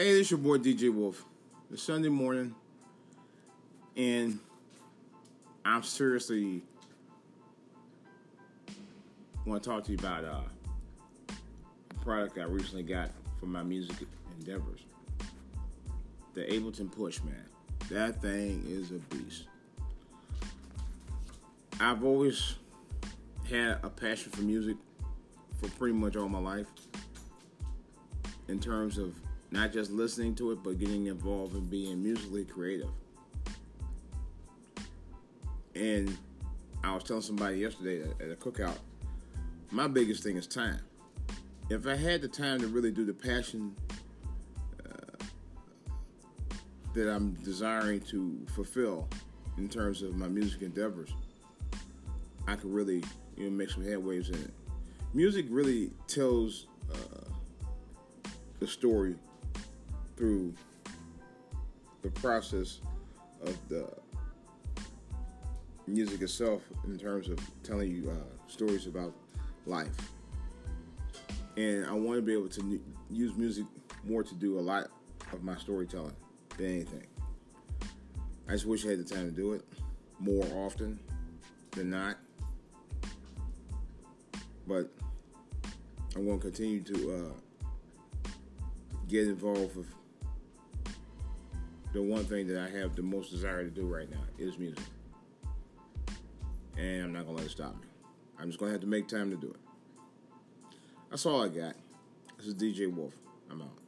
Hey, this is your boy DJ Wolf. It's Sunday morning, and I'm seriously want to talk to you about a product I recently got for my music endeavors. The Ableton Push, man. That thing is a beast. I've always had a passion for music for pretty much all my life, in terms of not just listening to it, but getting involved and being musically creative. And I was telling somebody yesterday at a cookout, my biggest thing is time. If I had the time to really do the passion that I'm desiring to fulfill in terms of my music endeavors, I could really make some headways in it. Music really tells the story through the process of the music itself, in terms of telling you stories about life. And I want to be able to use music more to do a lot of my storytelling than anything. I just wish I had the time to do it more often than not, but I'm going to continue to get involved with the one thing that I have the most desire to do right now is music. And I'm not going to let it stop me. I'm just going to have to make time to do it. That's all I got. This is DJ Wolf. I'm out.